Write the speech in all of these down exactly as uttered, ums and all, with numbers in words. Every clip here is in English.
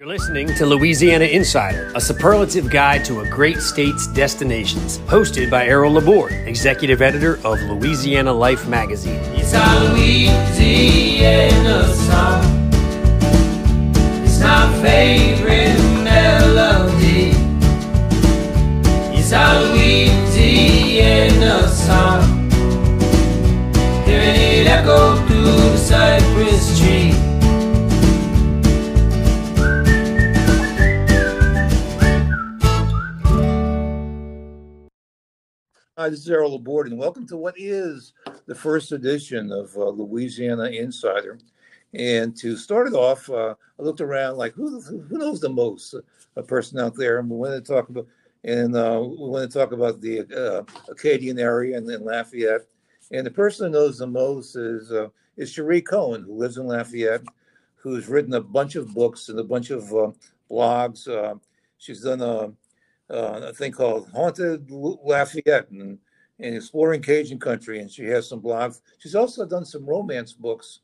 You're listening to Louisiana Insider, a superlative guide to a great state's destinations, hosted by Errol Laborde, executive editor of Louisiana Life Magazine. It's our Louisiana song. It's my favorite melody. It's our Louisiana song. Hearing it echo through the cypress tree. Hi, this is Errol Laborde, and welcome to what is the first edition of uh, Louisiana Insider. And to start it off, uh, I looked around like, who who knows the most uh, person out there? And we wanted to talk about, and uh, we wanted to talk about the uh, Acadian area and then Lafayette. And the person who knows the most is uh, is Cherie Cohen, who lives in Lafayette, who's written a bunch of books and a bunch of uh, blogs. Uh, she's done a Uh, a thing called Haunted Lafayette and, and Exploring Cajun Country, and she has some blogs. She's also done some romance books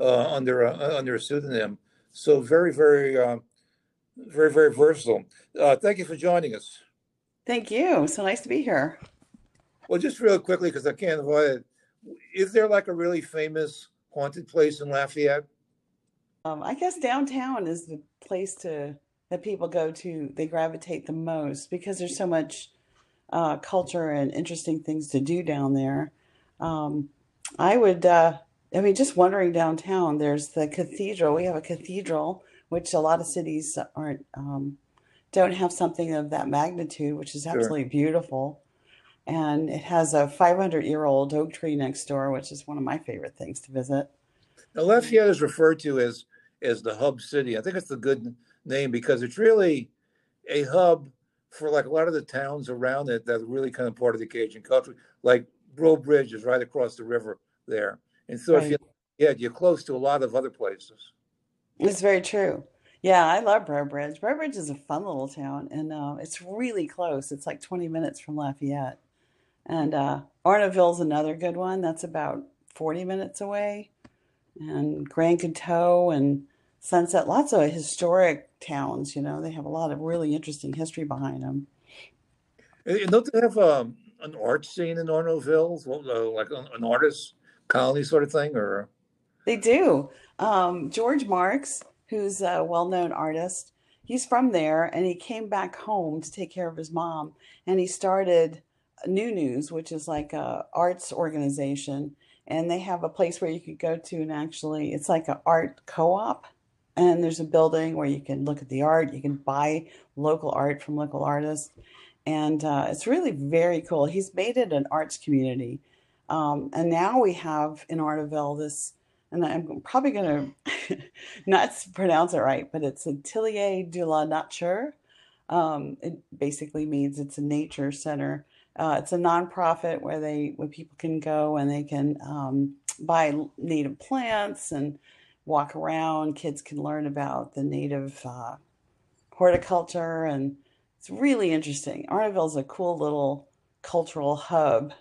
uh, under uh, under a pseudonym. So very, very, uh, very, very versatile. Uh, thank you for joining us. Thank you. So nice to be here. Well, just real quickly, because I can't avoid it. Is there like a really famous haunted place in Lafayette? Um, I guess downtown is the place to. That people go to, they gravitate the most because there's so much uh, culture and interesting things to do down there. Um, I would, uh, I mean, just wandering downtown, there's the cathedral. We have a cathedral, which a lot of cities aren't, um, don't have something of that magnitude, which is absolutely beautiful. And it has a five hundred year old oak tree next door, which is one of my favorite things to visit. Now, Lafayette is referred to as, as the hub city. I think it's the good name because it's really a hub for like a lot of the towns around it that are really kind of part of the Cajun culture. Like Breaux Bridge is right across the river there. And so right. if you, yeah, you're close to a lot of other places. It's very true. Yeah, I love Breaux Bridge. Breaux Bridge is a fun little town and uh, it's really close. It's like twenty minutes from Lafayette. And uh, Arnaudville is another good one. That's about forty minutes away. And Grand Coteau and Sunset, lots of historic towns, you know, they have a lot of really interesting history behind them. And don't they have um, an art scene in Arnaudville, like an artist colony sort of thing? Or they do. Um, George Marks, who's a well-known artist, he's from there and he came back home to take care of his mom. And he started New News, which is like a arts organization. And they have a place where you could go to and actually, it's like an art co-op. And there's a building where you can look at the art. You can buy local art from local artists. And uh, it's really very cool. He's made it an arts community. Um, and now we have in Arnaudville this, and I'm probably going to not pronounce it right, but it's Atelier de la Nature. Um, it basically means it's a nature center. Uh, it's a nonprofit where they where people can go and they can um, buy native plants and walk around. Kids can learn about the native uh, horticulture, and it's really interesting. Arnaudville is a cool little cultural hub.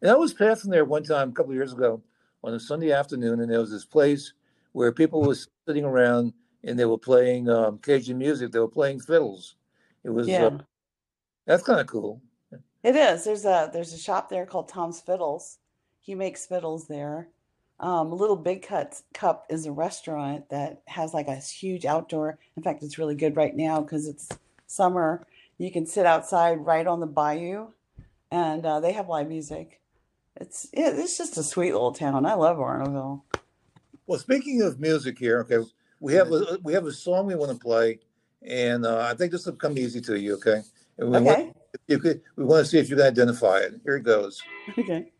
And I was passing there one time a couple of years ago on a Sunday afternoon, and there was this place where people were sitting around and they were playing um, Cajun music. They were playing fiddles. It was yeah. uh, that's kind of cool. It is. There's a there's a shop there called Tom's Fiddles. He makes fiddles there. Um, Little Big Cuts Cup is a restaurant that has like a huge outdoor. In fact, it's really good right now because it's summer. You can sit outside right on the bayou, and uh, they have live music. It's it, it's just a sweet little town. I love Arnaudville. Well, speaking of music here, okay, we have a, we have a song we want to play, and uh, I think this will come easy to you. Okay. And we okay. Want, you could, we want to see if you can identify it. Here it goes. Okay.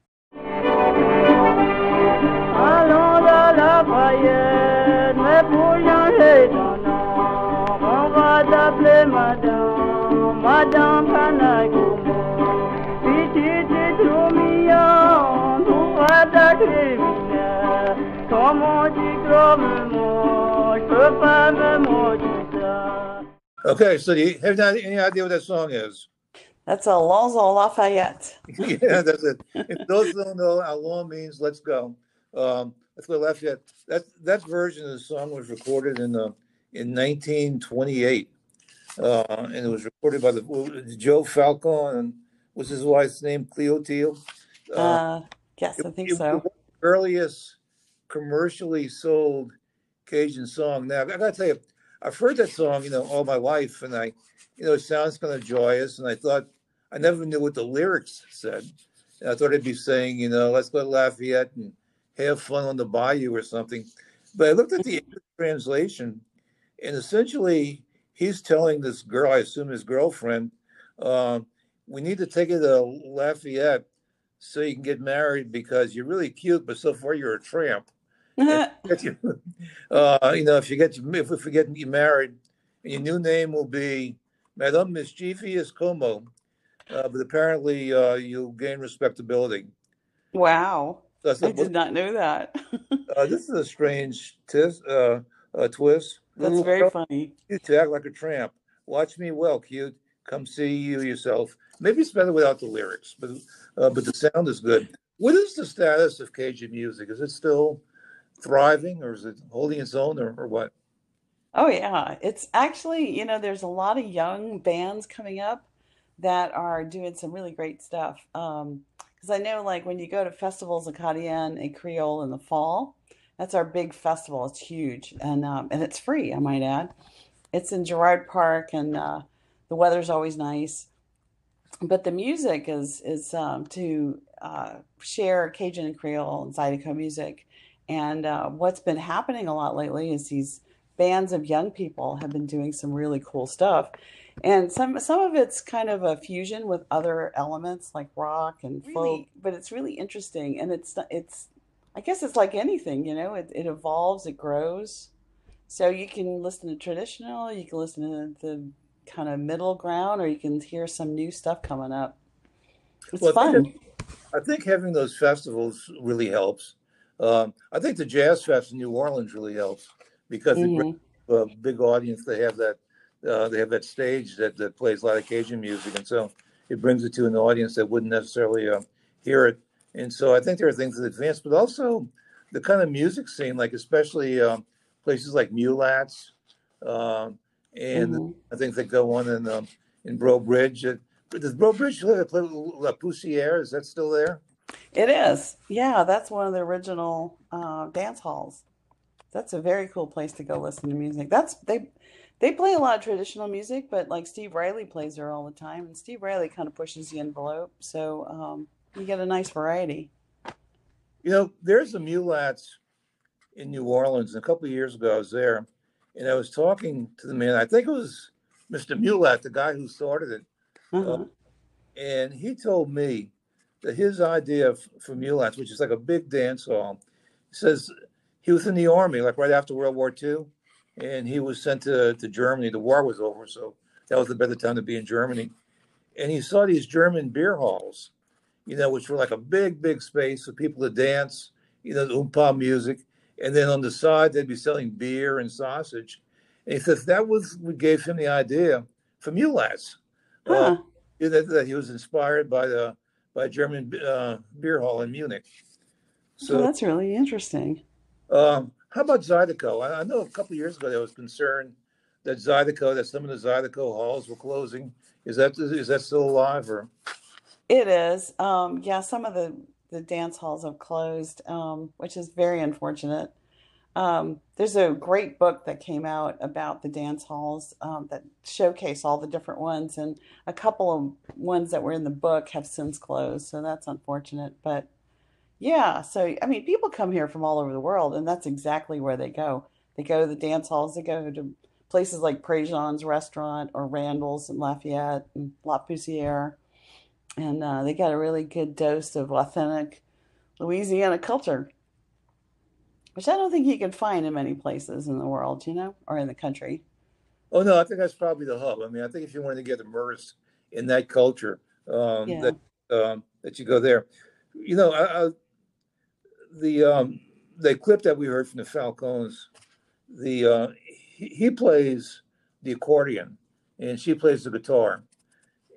Okay, so do you have any idea what that song is? That's Alonzo Lafayette. Yeah, that's it. If those don't know, Alon means let's go. Um, let's go Lafayette. That that version of the song was recorded in the in nineteen twenty-eight, uh, and it was reported by the Joe Falcon, and was his wife's name Cleo Teal? Uh, uh, yes, it, I think it, so. It was the earliest commercially sold Cajun song. Now I gotta tell you, I've heard that song, you know, all my life, and I, you know, it sounds kind of joyous, and I thought I never knew what the lyrics said. And I thought it'd be saying, you know, let's go to Lafayette and have fun on the bayou or something. But I looked at the translation, and essentially he's telling this girl, I assume his girlfriend, uh, we need to take you to Lafayette so you can get married because you're really cute, but so far you're a tramp. uh, you know, if you get if we get you married, and your new name will be Madame Mischievous Como, uh, but apparently uh, you'll gain respectability. Wow. So I, said, I did not know that. uh, this is a strange tis, uh, uh, twist. That's Ooh, very funny. You act like a tramp. Watch me well, cute. Come see you yourself. Maybe it's better without the lyrics, but uh, but the sound is good. What is the status of Cajun music? Is it still thriving, or is it holding its own, or, or what? Oh yeah, it's actually, you know, there's a lot of young bands coming up that are doing some really great stuff. Um, because I know, like, when you go to festivals, Acadian and Creole in the fall, that's our big festival. It's huge, and um, and it's free, I might add. It's in Girard Park, and uh, the weather's always nice. But the music is is um, to uh, share Cajun and Creole and Zydeco music. And uh, what's been happening a lot lately is these bands of young people have been doing some really cool stuff. And some some of it's kind of a fusion with other elements like rock and really? folk, but it's really interesting. And it's, it's I guess it's like anything, you know, it, it evolves, it grows. So you can listen to traditional, you can listen to the kind of middle ground, or you can hear some new stuff coming up. It's well, fun. I think, I think having those festivals really helps. Um, I think the Jazz Fest in New Orleans really helps because mm-hmm. the uh, big audience, they have that uh, they have that stage that, that plays a lot of Cajun music, and so it brings it to an audience that wouldn't necessarily uh, hear it. And so I think there are things that advance, but also the kind of music scene, like especially um, places like Mulate's uh, and mm-hmm. the things that go on in um, in Breaux Bridge. Uh, does Breaux Bridge play La Poussière? Is that still there? It is. Yeah, that's one of the original uh, dance halls. That's a very cool place to go listen to music. That's they they play a lot of traditional music, but like Steve Riley plays there all the time, and Steve Riley kind of pushes the envelope, so um, you get a nice variety. You know, there's a Mulate's in New Orleans, and a couple of years ago I was there, and I was talking to the man. I think it was Mister Mulate, the guy who started it, uh-huh. uh, and he told me that his idea for Mulate's, which is like a big dance hall, says he was in the Army, like right after World War Two, and he was sent to, to Germany. The war was over, so that was the better time to be in Germany. And he saw these German beer halls, you know, which were like a big, big space for people to dance, you know, the oompa music. And then on the side, they'd be selling beer and sausage. And he says that was what gave him the idea for Mulate's. Huh. Uh, that, that he was inspired by the by German uh, beer hall in Munich. So oh, that's really interesting. Um, how about Zydeco? I, I know a couple of years ago there was concern that Zydeco, that some of the Zydeco halls were closing. Is that is that still alive? Or it is. Um, yeah, some of the, the dance halls have closed, um, which is very unfortunate. Um, there's a great book that came out about the dance halls um, that showcase all the different ones, and a couple of ones that were in the book have since closed, so that's unfortunate. But yeah, so I mean, people come here from all over the world, and that's exactly where they go. They go to the dance halls, they go to places like Prejean's restaurant or Randall's in Lafayette and La Poussière, and uh, they got a really good dose of authentic Louisiana culture, which I don't think you can find in many places in the world, you know, or in the country. Oh, no, I think that's probably the hub. I mean, I think if you wanted to get immersed in that culture, um, yeah. that um, that you go there. You know, I, I, the um, the clip that we heard from the Falcons, the uh, he, he plays the accordion and she plays the guitar.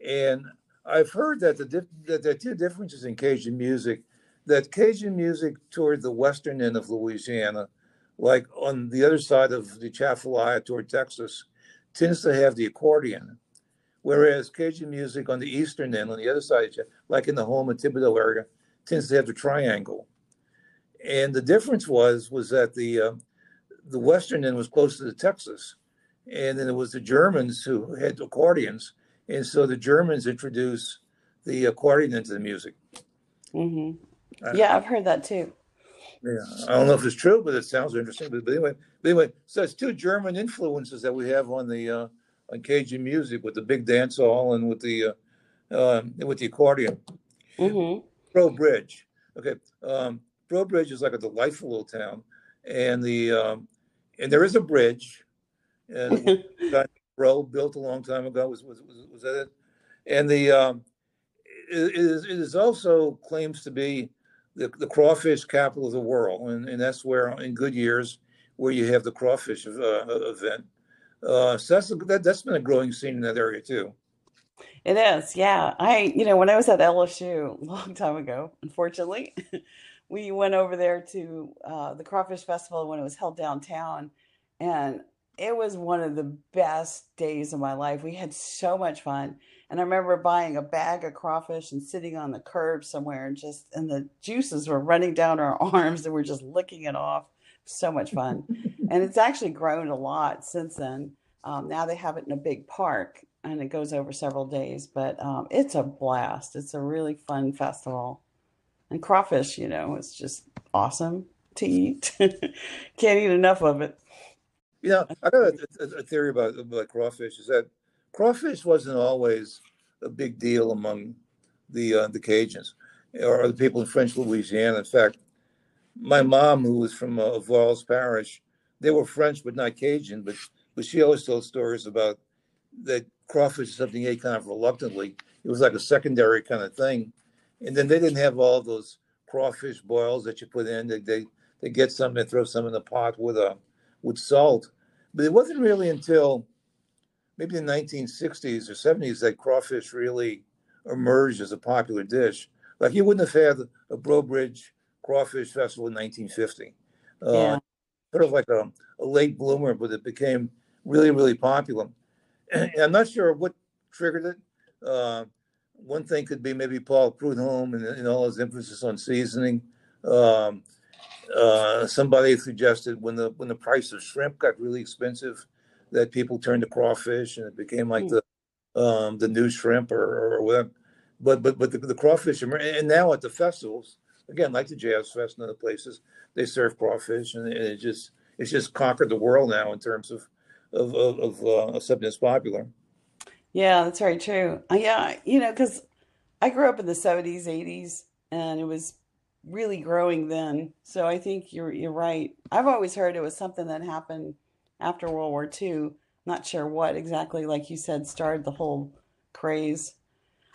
And I've heard that, the dif- that there are two differences in Cajun music. That Cajun music toward the western end of Louisiana like on the other side of the Atchafalaya toward Texas, tends to have the accordion, whereas Cajun music on the eastern end, on the other side, like in the home and Thibodeau area, tends to have the triangle. And the difference was was that the uh, the western end was closer to Texas, and then it was the Germans who had accordions, and so the Germans introduced the accordion into the music. Mm-hmm. Yeah, I've heard that too. Yeah, I don't know if it's true, but it sounds interesting. But, but anyway, but anyway, so it's two German influences that we have on the uh, on Cajun music, with the big dance hall and with the uh, uh, with the accordion. Mm-hmm. Breaux Bridge, okay. Um, Breaux Bridge is like a delightful little town, and the um, and there is a bridge, and Breaux built a long time ago. Was was was, was that it? And the um, it, it, is, it is also claims to be The, the crawfish capital of the world, and, and that's where, in good years, where you have the crawfish uh, event. Uh, so that's that, that's been a growing scene in that area too. It is, yeah. I, you know, when I was at L S U a long time ago, unfortunately, we went over there to uh, the Crawfish Festival when it was held downtown, and it was one of the best days of my life. We had so much fun. And I remember buying a bag of crawfish and sitting on the curb somewhere, and just, and the juices were running down our arms and we're just licking it off. So much fun. And it's actually grown a lot since then. Um, now they have it in a big park and it goes over several days, but um, it's a blast. It's a really fun festival. And crawfish, you know, it's just awesome to eat. Can't eat enough of it. You know, I got a, a, a theory about, about crawfish is that crawfish wasn't always a big deal among the uh, the Cajuns or the people in French Louisiana. In fact, my mom, who was from uh, Valles Parish, they were French but not Cajun. But but she always told stories about that crawfish is something they kind of reluctantly. It was like a secondary kind of thing. And then they didn't have all those crawfish boils that you put in. They they, they get some and throw some in the pot with a with salt. But it wasn't really until maybe in the nineteen sixties or seventies that crawfish really emerged as a popular dish. Like you wouldn't have had a Breaux Bridge crawfish festival in nineteen fifty. Uh, yeah. Sort of like a, a late bloomer, but it became really, really popular. And I'm not sure what triggered it. Uh, one thing could be maybe Paul Prudhomme and, and all his emphasis on seasoning. Um, uh, somebody suggested when the when the price of shrimp got really expensive, that people turned to crawfish, and it became like the um, the new shrimp or, or whatever. But but but the, the crawfish, and now at the festivals, again, like the Jazz Fest and other places, they serve crawfish, and it just it's just conquered the world now in terms of of of, of, uh, of something that's popular. Yeah, that's very true. Yeah, you know, because I grew up in the seventies, eighties, and it was really growing then. So I think you're you're right. I've always heard it was something that happened after World War Two, not sure what exactly, like you said, started the whole craze.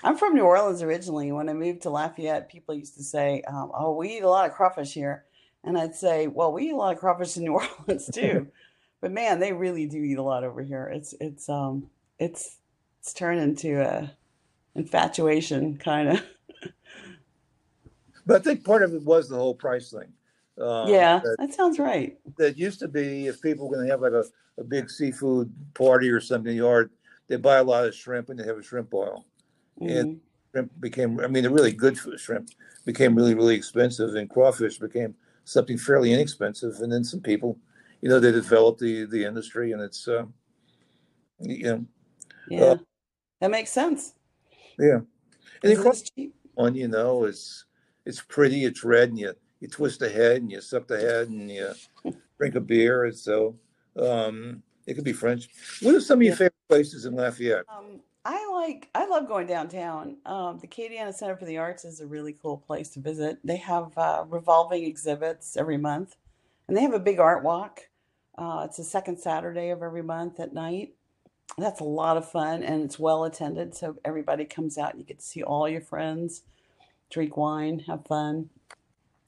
I'm from New Orleans originally. When I moved to Lafayette, people used to say, um, oh, we eat a lot of crawfish here. And I'd say, well, we eat a lot of crawfish in New Orleans too. But man, they really do eat a lot over here. It's it's um it's it's turned into a infatuation kind of. But I think part of it was the whole price thing. Um, yeah, that, that sounds right. That used to be if people were going to have like a, a big seafood party or something in the yard, they buy a lot of shrimp and they have a shrimp boil. Mm-hmm. And shrimp became, I mean, the really good shrimp became really, really expensive, and crawfish became something fairly inexpensive. And then some people, you know, they developed the, the industry, and it's, uh, you know. Yeah, uh, that makes sense. Yeah. And the crawfish one, you know, it's, it's pretty, it's red, and you You twist the head and you suck the head and you drink a beer. And so um, it could be French. What are some of your yeah. favorite places in Lafayette? Um, I like, I love going downtown. Um, the Acadiana Center for the Arts is a really cool place to visit. They have uh, revolving exhibits every month, and they have a big art walk. Uh, it's the second Saturday of every month at night. That's a lot of fun, and it's well attended. So everybody comes out and you get to see all your friends, drink wine, have fun.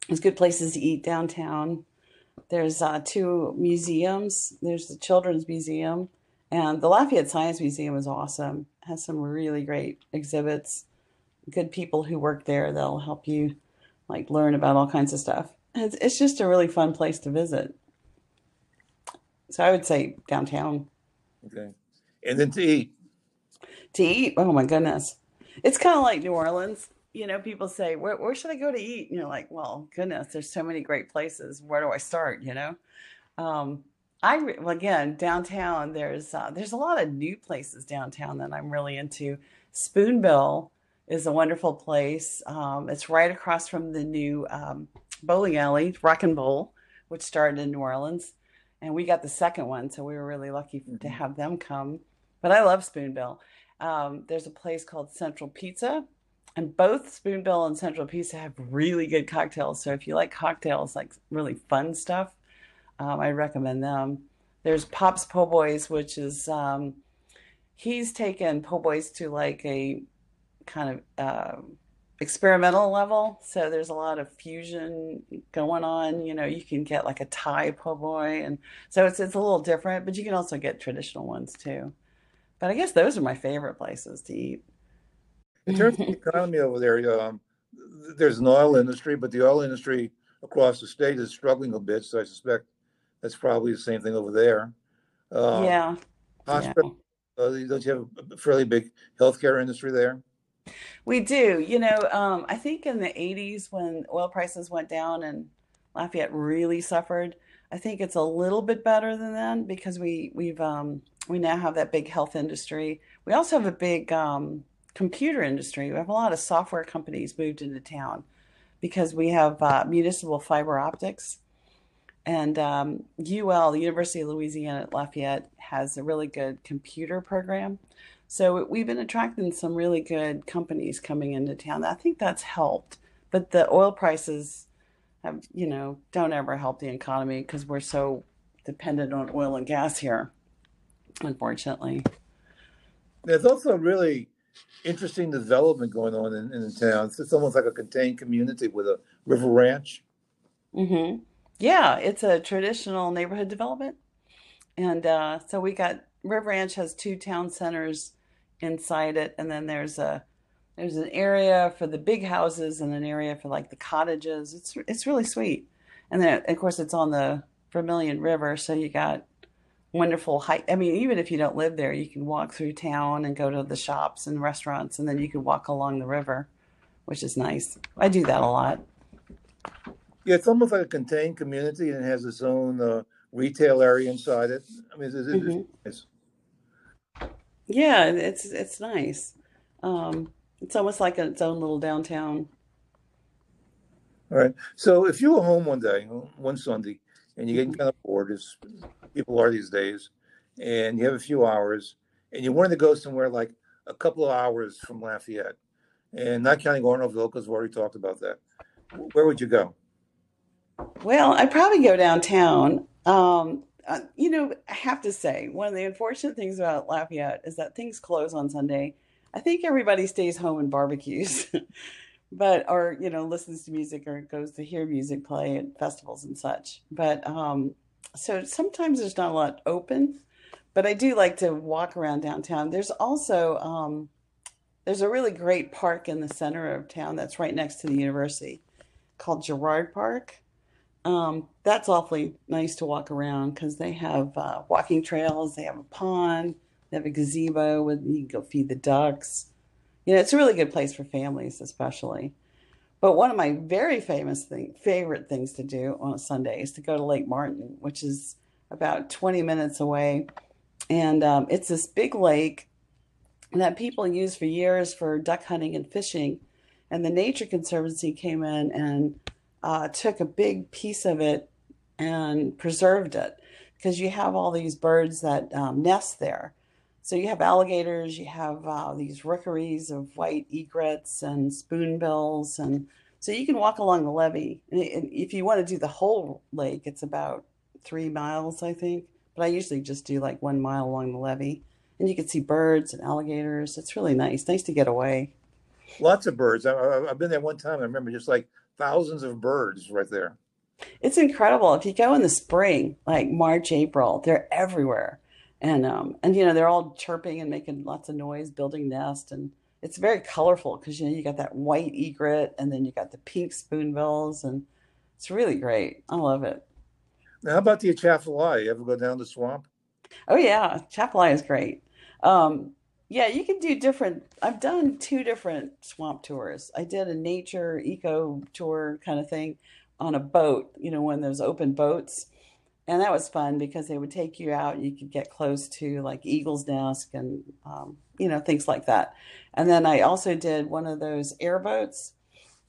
There's good places to eat downtown. There's uh, two museums. There's the Children's Museum, and the Lafayette Science Museum is awesome. It has some really great exhibits, good people who work there that'll help you like learn about all kinds of stuff. It's, it's just a really fun place to visit. So I would say downtown. Okay. And then to eat. To eat? Oh, my goodness. It's kind of like New Orleans. You know, people say, where, where should I go to eat? And you're like, well, goodness, there's so many great places. Where do I start, you know? Um, I, well, again, downtown, there's uh, there's a lot of new places downtown that I'm really into. Spoonbill is a wonderful place. Um, it's right across from the new um, bowling alley, Rock and Bowl, which started in New Orleans. And we got the second one, so we were really lucky mm-hmm. to have them come. But I love Spoonbill. Um, there's a place called Central Pizza, and both Spoonbill and Central Pizza have really good cocktails. So if you like cocktails, like really fun stuff, um, I recommend them. There's Pop's Po' Boys, which is, um, he's taken Po' Boys to like a kind of uh, experimental level. So there's a lot of fusion going on. You know, you can get like a Thai Po' Boy. And so it's, it's a little different, but you can also get traditional ones too. But I guess those are my favorite places to eat. In terms of the economy over there, um, there's an oil industry, but the oil industry across the state is struggling a bit. So I suspect that's probably the same thing over there. Um, yeah. Hospital, yeah. Uh, don't you have a fairly big healthcare industry there? We do. You know, um, I think in the eighties when oil prices went down and Lafayette really suffered, I think it's a little bit better than then because we, we've... Um, We now have that big health industry. We also have a big um, computer industry. We have a lot of software companies moved into town because we have uh, municipal fiber optics. And um, U L, the University of Louisiana at Lafayette, has a really good computer program. So we've been attracting some really good companies coming into town. I think that's helped. But the oil prices have, you know, don't ever help the economy because we're so dependent on oil and gas here. Unfortunately, there's also a really interesting development going on in, in the town. It's, it's almost like a contained community with a river ranch. Mm-hmm. Yeah, it's a traditional neighborhood development, and uh, so we got River Ranch has two town centers inside it, and then there's a there's an area for the big houses and an area for like the cottages. It's it's really sweet, and then of course it's on the Vermilion River, so you got. Wonderful hike. I mean, even if you don't live there, you can walk through town and go to the shops and restaurants, and then you can walk along the river, which is nice. I do that a lot. Yeah, it's almost like a contained community and it has its own uh, retail area inside it. I mean, it's, it's, mm-hmm. it's nice. Yeah, it's it's nice. Um, it's almost like its own little downtown. All right. So if you were home one day, one Sunday, and you're getting kind of bored, as people are these days, and you have a few hours, and you wanted to go somewhere like a couple of hours from Lafayette, and not counting Arnaudville, because we already talked about that. Where would you go? Well, I'd probably go downtown. Um, uh, you know, I have to say, one of the unfortunate things about Lafayette is that things close on Sunday. I think everybody stays home and barbecues. But, or, you know, listens to music or goes to hear music play at festivals and such. But, um, so sometimes there's not a lot open, but I do like to walk around downtown. There's also, um, there's a really great park in the center of town that's right next to the university called Girard Park. Um, that's awfully nice to walk around because they have uh, walking trails, they have a pond, they have a gazebo with, you can go feed the ducks. You know, it's a really good place for families, especially. But one of my very famous thing, favorite things to do on a Sunday is to go to Lake Martin, which is about twenty minutes away. And um, it's this big lake that people use for years for duck hunting and fishing. And the Nature Conservancy came in and uh, took a big piece of it and preserved it because you have all these birds that um, nest there. So you have alligators, you have uh, these rookeries of white egrets and spoonbills. And so you can walk along the levee. And if you want to do the whole lake, it's about three miles, I think. But I usually just do like one mile along the levee. And you can see birds and alligators. It's really nice. Nice to get away. Lots of birds. I, I, I've been there one time. And I remember just like thousands of birds right there. It's incredible. If you go in the spring, like March, April, they're everywhere. And, um, and, you know, they're all chirping and making lots of noise, building nests. And it's very colorful because, you know, you got that white egret and then you got the pink spoonbills. And it's really great. I love it. Now, how about the Atchafalaya? You ever go down the swamp? Oh, yeah. Atchafalaya is great. Um, yeah, you can do different. I've done two different swamp tours. I did a nature eco tour kind of thing on a boat, you know, one of those open boats. And that was fun because they would take you out. You could get close to like Eagle's Nest and, um, you know, things like that. And then I also did one of those airboats.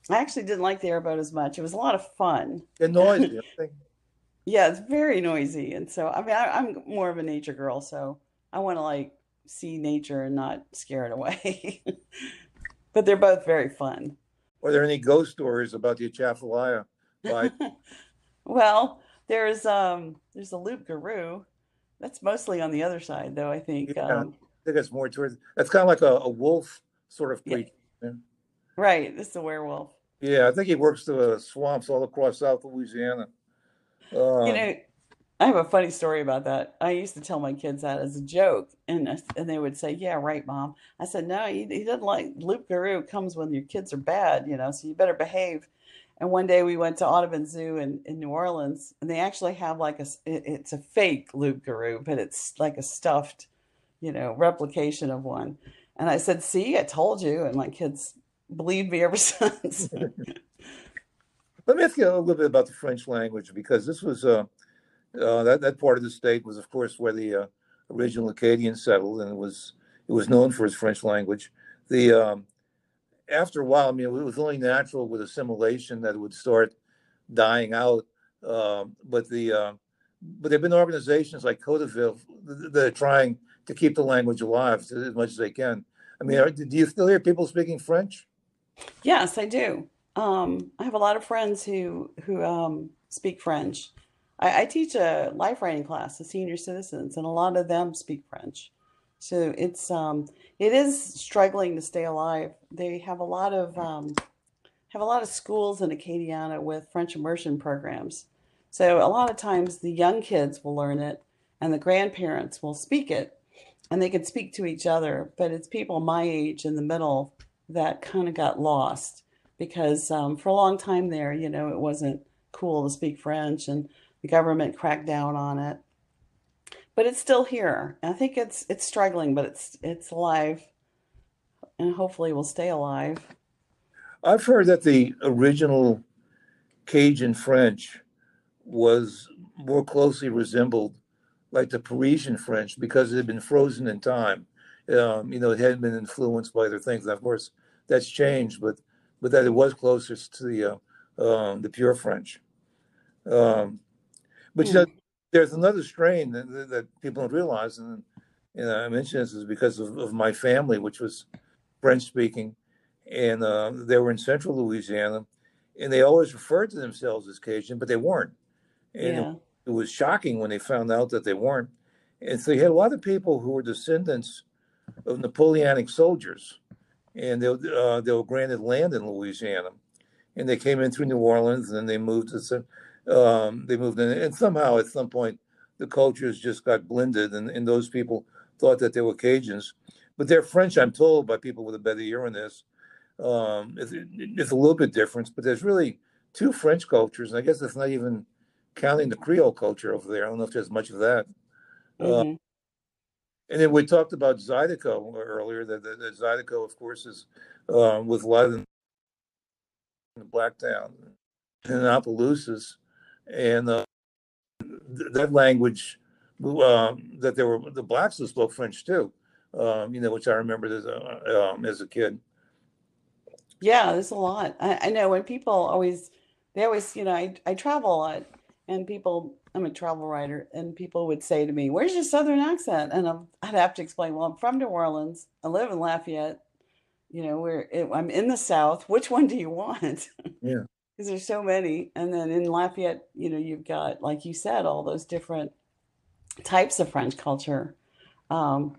I actually didn't like the airboat as much. It was a lot of fun. It's noisy, I think. Yeah, it's very noisy. And so, I mean, I, I'm more of a nature girl. So I want to like see nature and not scare it away. But they're both very fun. Were there any ghost stories about the Atchafalaya? Like... well... There's um there's the Loup Garou. That's mostly on the other side, though, I think. Yeah, um, I think that's more towards. That's kind of like a, a wolf sort of creature. Yeah. Right, it's a werewolf. Yeah, I think he works the swamps all across South Louisiana. Um, you know, I have a funny story about that. I used to tell my kids that as a joke, and and they would say, "Yeah, right, Mom." I said, "No, he, he doesn't like Loup Garou. Comes when your kids are bad, you know. So you better behave." And one day we went to Audubon Zoo in, in New Orleans, and they actually have like a, it, it's a fake Loup Garou, but it's like a stuffed, you know, replication of one. And I said, see, I told you. And my kids believed me ever since. Let me ask you a little bit about the French language, because this was, uh, uh, that, that part of the state was, of course, where the uh, original Acadians settled, and it was, it was known for its French language. The, um, After a while, I mean, it was only natural with assimilation that it would start dying out. Uh, but the uh, but there've been organizations like Codeville that are trying to keep the language alive as much as they can. I mean, are, do you still hear people speaking French? Yes, I do. Um, I have a lot of friends who who um, speak French. I, I teach a life writing class to senior citizens, and a lot of them speak French. So it's um, it is struggling to stay alive. They have a lot of um, have a lot of schools in Acadiana with French immersion programs. So a lot of times the young kids will learn it, and the grandparents will speak it, and they can speak to each other. But it's people my age in the middle that kind of got lost because um, for a long time there, you know, it wasn't cool to speak French, and the government cracked down on it. But it's still here. I think it's it's struggling, but it's it's alive, and hopefully will stay alive. I've heard that the original Cajun French was more closely resembled like the Parisian French because it had been frozen in time. Um, you know, it hadn't been influenced by other things. And of course, that's changed, but but that it was closest to the uh, um, the pure French. Um, but hmm. you know, there's another strain that, that people don't realize, and, and I mentioned this is because of, of my family, which was French-speaking, and uh, they were in Central Louisiana, and they always referred to themselves as Cajun, but they weren't. And yeah. it, it was shocking when they found out that they weren't. And so you had a lot of people who were descendants of Napoleonic soldiers, and they, uh, they were granted land in Louisiana, and they came in through New Orleans, and then they moved to Um, they moved in, and somehow at some point the cultures just got blended, and, and those people thought that they were Cajuns. But they're French, I'm told, by people with a better ear on this. Um, it's, it's a little bit different, but there's really two French cultures, and I guess it's not even counting the Creole culture over there. I don't know if there's much of that. Mm-hmm. uh, and then we talked about Zydeco earlier. That Zydeco, of course, is uh, with a lot of the Blacktown and Opelousas. And uh, th- that language, uh, that there were the blacks who spoke French too, um, you know, which I remembered as a um, as a kid. Yeah, there's a lot. I, I know when people always, they always, you know, I I travel a lot, and people, I'm a travel writer, and people would say to me, "Where's your Southern accent?" And I'm, I'd have to explain, "Well, I'm from New Orleans. I live in Lafayette. You know, we're I'm in the South. Which one do you want?" Yeah. Because there's so many. And then in Lafayette, you know, you've got, like you said, all those different types of French culture. Um,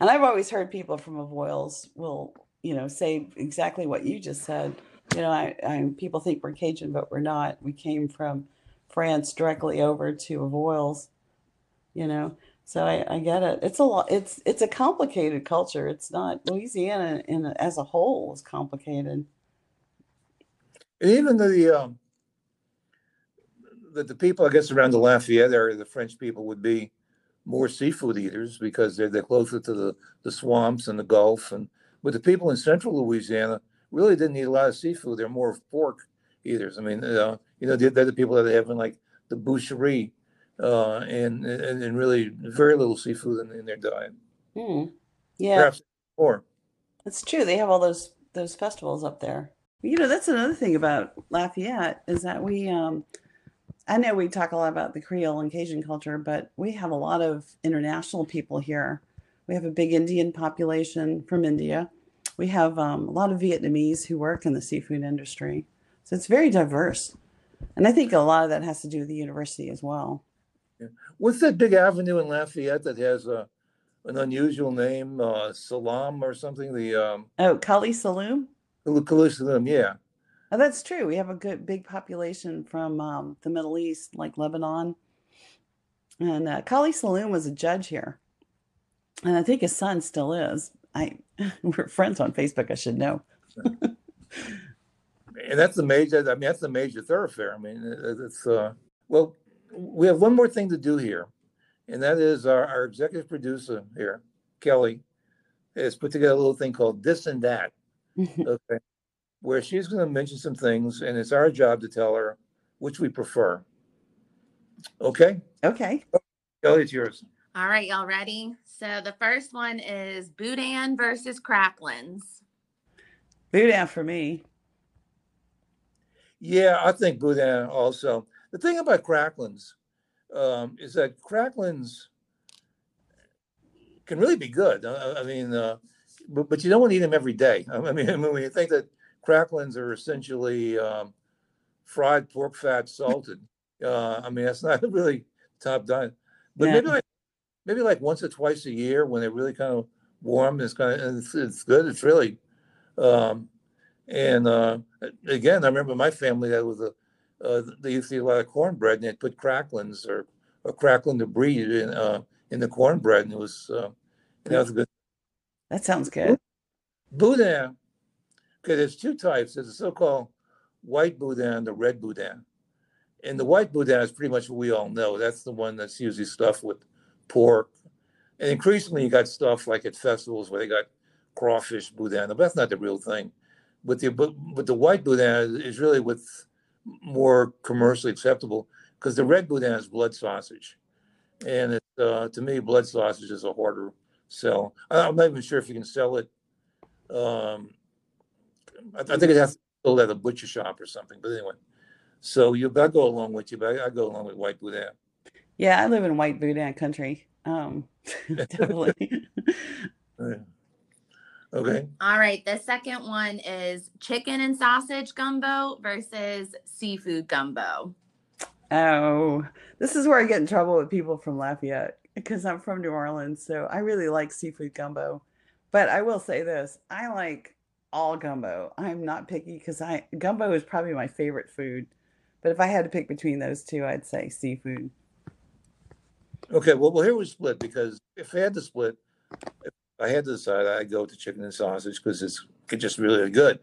and I've always heard people from Avoyelles will, you know, say exactly what you just said. You know, I, I people think we're Cajun, but we're not. We came from France directly over to Avoyelles, you know. So I, I get it. It's a lot. It's it's a complicated culture. It's not Louisiana in as a whole is complicated. And even the um, that the people, I guess, around the Lafayette area, the French people would be more seafood eaters because they're, they're closer to the, the swamps and the Gulf. And but the people in central Louisiana really didn't eat a lot of seafood. They're more of pork eaters. I mean, uh, you know, they're, they're the people that they have in like the boucherie uh, and, and and really very little seafood in, in their diet. Mm. Yeah, perhaps more. That's true. They have all those those festivals up there. You know, that's another thing about Lafayette is that we, um, I know we talk a lot about the Creole and Cajun culture, but we have a lot of international people here. We have a big Indian population from India. We have um, a lot of Vietnamese who work in the seafood industry. So it's very diverse. And I think a lot of that has to do with the university as well. Yeah. What's that big avenue in Lafayette that has a, an unusual name, uh, Salam or something? The um... Oh, Kali Saloum? Jerusalem, yeah. Oh, that's true. We have a good big population from um, the Middle East, like Lebanon. And uh, Kali Saloum was a judge here. And I think his son still is. I We're friends on Facebook, I should know. And that's the major, I mean, that's the major thoroughfare. I mean, it's, uh, well, we have one more thing to do here. And that is our, our executive producer here, Kelly, has put together a little thing called This and That. Okay, where she's going to mention some things, and it's our job to tell her which we prefer. Okay? Okay. Kelly, it's yours. All right, y'all ready? So the first one is Boudin versus cracklins. Boudin for me. Yeah, I think Boudin also. The thing about cracklins um, is that cracklins can really be good. I, I mean, uh, But, but you don't want to eat them every day. I mean, I mean when you think that cracklins are essentially um, fried pork fat salted, uh, I mean, that's not really top diet. But yeah. maybe, like, maybe like once or twice a year when they're really kind of warm, and it's kind of it's, it's good. It's really, um, and uh, again, I remember my family that was a uh, they used to eat a lot of cornbread, and they put cracklins or or cracklin debris in uh, in the cornbread, and it was uh, that was a good. That sounds good. Boudin, okay, there's two types. There's a so-called white Boudin and the red Boudin. And the white Boudin is pretty much what we all know. That's the one that's usually stuffed with pork. And increasingly, you got stuff like at festivals where they got crawfish Boudin. But that's not the real thing. But the, but, but the white Boudin is really what's more commercially acceptable because the red Boudin is blood sausage. And it, uh, to me, blood sausage is a harder sell. I'm not even sure if you can sell it. Um, I, I think it has to be sold at a butcher shop or something. But anyway, so you, I go along with you, but I, I go along with white Boudin. Yeah, I live in white Boudin country. Um, definitely. Okay. All right. The second one is chicken and sausage gumbo versus seafood gumbo. Oh, this is where I get in trouble with people from Lafayette, because I'm from New Orleans, so I really like seafood gumbo. But I will say this, I like all gumbo. I'm not picky because I gumbo is probably my favorite food. But if I had to pick between those two, I'd say seafood. Okay, well, well here we split, because if I had to split, if I had to decide, I'd go to chicken and sausage because it's just really good.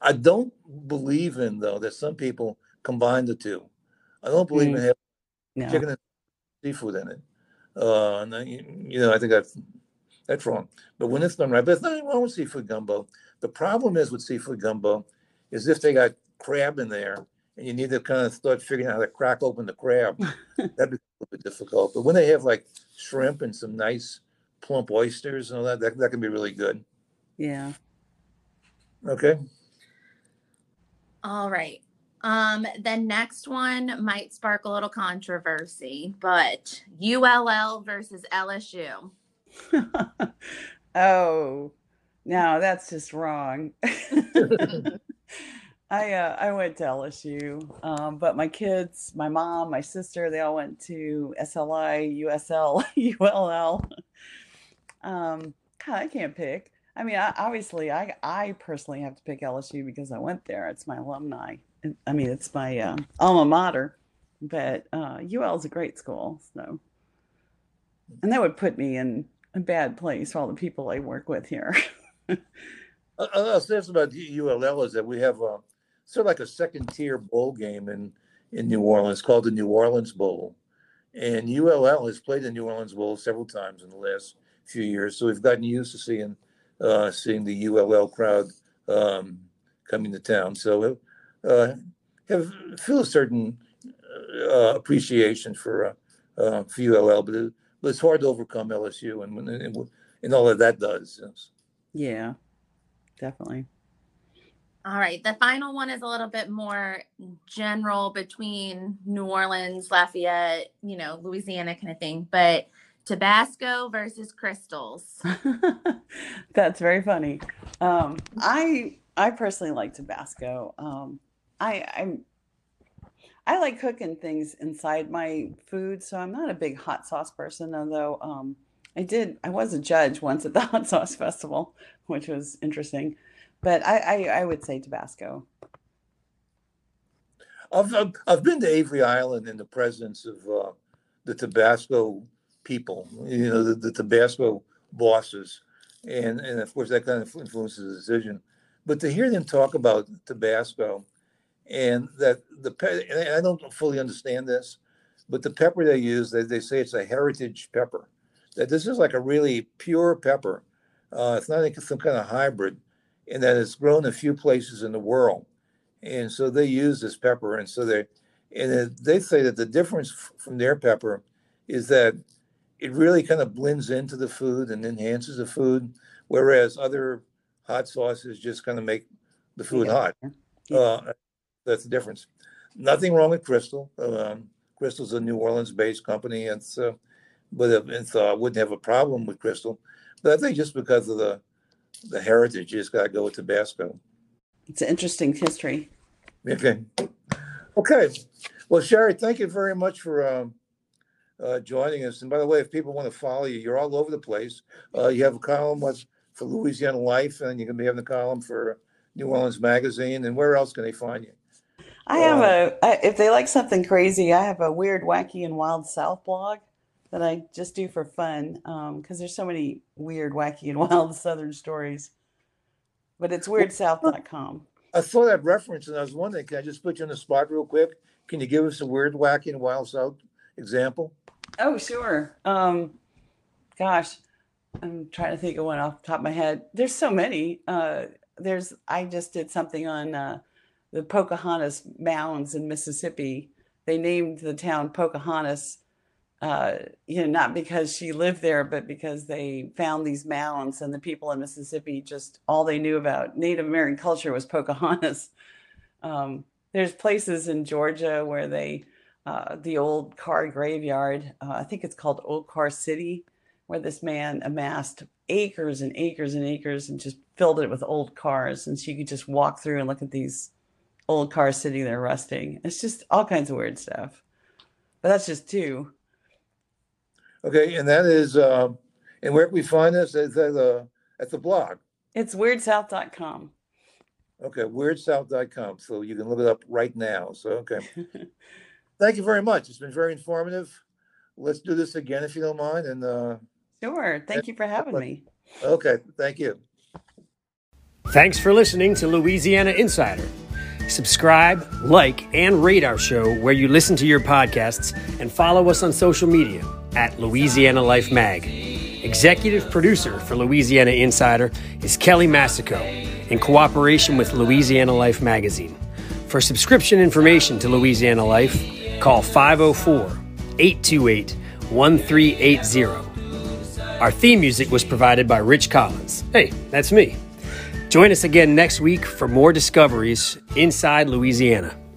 I don't believe in, though, that some people combine the two. I don't believe mm. in having no. chicken and seafood in it. Uh, you know, I think that's that's wrong. But when it's done right, but there's nothing wrong with seafood gumbo. The problem is with seafood gumbo is if they got crab in there, and you need to kind of start figuring out how to crack open the crab. That'd be a little bit difficult. But when they have like shrimp and some nice plump oysters and all that, that, that can be really good. Yeah. Okay. All right. Um, the next one might spark a little controversy, but U L L versus L S U. Oh, no, that's just wrong. I, uh, I went to L S U, um, but my kids, my mom, my sister, they all went to S L I, U S L, U L L. Um, God, I can't pick. I mean, I, obviously I, I personally have to pick L S U because I went there. It's my alumni. I mean, it's my uh, alma mater, but uh, U L is a great school, so. And that would put me in a bad place for all the people I work with here. I'll say this about U L L is that we have a, sort of like a second tier bowl game in, in New Orleans called the New Orleans Bowl. And U L L has played the New Orleans Bowl several times in the last few years. So we've gotten used to seeing uh, seeing the U L L crowd um, coming to town. So uh, have feel a certain uh, appreciation for uh, uh, for U L L, but, it, but it's hard to overcome L S U and and, and all that that does. Yeah, definitely. All right. The final one is a little bit more general between New Orleans, Lafayette, you know, Louisiana kind of thing, but Tabasco versus Crystals. That's very funny. Um, I, I personally like Tabasco. Um, I, I'm, I like cooking things inside my food, so I'm not a big hot sauce person, although, um, I did, I was a judge once at the Hot Sauce Festival, which was interesting. But I, I, I would say Tabasco. I've, I've I've been to Avery Island in the presence of uh, the Tabasco people, you know, the, the Tabasco bosses, and and of course that kind of influences the decision. But to hear them talk about Tabasco, and that the and I don't fully understand this, but the pepper they use, they they say it's a heritage pepper. That this is like a really pure pepper. Uh, it's not like some kind of hybrid. And that it's grown a few places in the world, and so they use this pepper. And so they, and they say that the difference f- from their pepper is that it really kind of blends into the food and enhances the food, whereas other hot sauces just kind of make the food yeah. hot. Yeah. Uh, that's the difference. Nothing wrong with Crystal. Um, Crystal's a New Orleans-based company, and so, but uh, and so I wouldn't have a problem with Crystal. But I think just because of the The heritage, you just got to go with Tabasco. It's an interesting history. Okay. Okay. Well, Cherie, thank you very much for um, uh, joining us. And by the way, if people want to follow you, you're all over the place. Uh, you have a column for Louisiana Life, and you're going to be having a column for New Orleans Magazine. And where else can they find you? I have uh, a, I, if they like something crazy, I have a Weird, Wacky, and Wild South blog that I just do for fun, because um, there's so many weird, wacky, and wild Southern stories. But it's weird south dot com. I saw that reference, and I was wondering, can I just put you on the spot real quick? Can you give us a weird, wacky, and wild South example? Oh, sure. Um, gosh, I'm trying to think of one off the top of my head. There's so many. Uh, there's I just did something on uh, the Pocahontas Mounds in Mississippi. They named the town Pocahontas, Uh, you know, not because she lived there, but because they found these mounds, and the people in Mississippi, just all they knew about Native American culture was Pocahontas. Um, there's places in Georgia where they, uh, the old car graveyard, uh, I think it's called Old Car City, where this man amassed acres and acres and acres and just filled it with old cars. And so you could just walk through and look at these old cars sitting there rusting. It's just all kinds of weird stuff, but that's just two. Okay, and that is, uh, and where can we find this? Is that uh, at the blog? It's weird south dot com. Okay, weird south dot com. So you can look it up right now. So, okay. Thank you very much. It's been very informative. Let's do this again if you don't mind. And uh, Sure. Thank and, you for having okay. me. Okay, thank you. Thanks for listening to Louisiana Insider. Subscribe, like, and rate our show where you listen to your podcasts, and follow us on social media at Louisiana Life Mag. Executive producer for Louisiana Insider is Kelly Massico in cooperation with Louisiana Life Magazine. For subscription information to Louisiana Life, call five oh four, eight two eight, one three eight zero. Our theme music was provided by Rich Collins. Hey, that's me. Join us again next week for more discoveries inside Louisiana.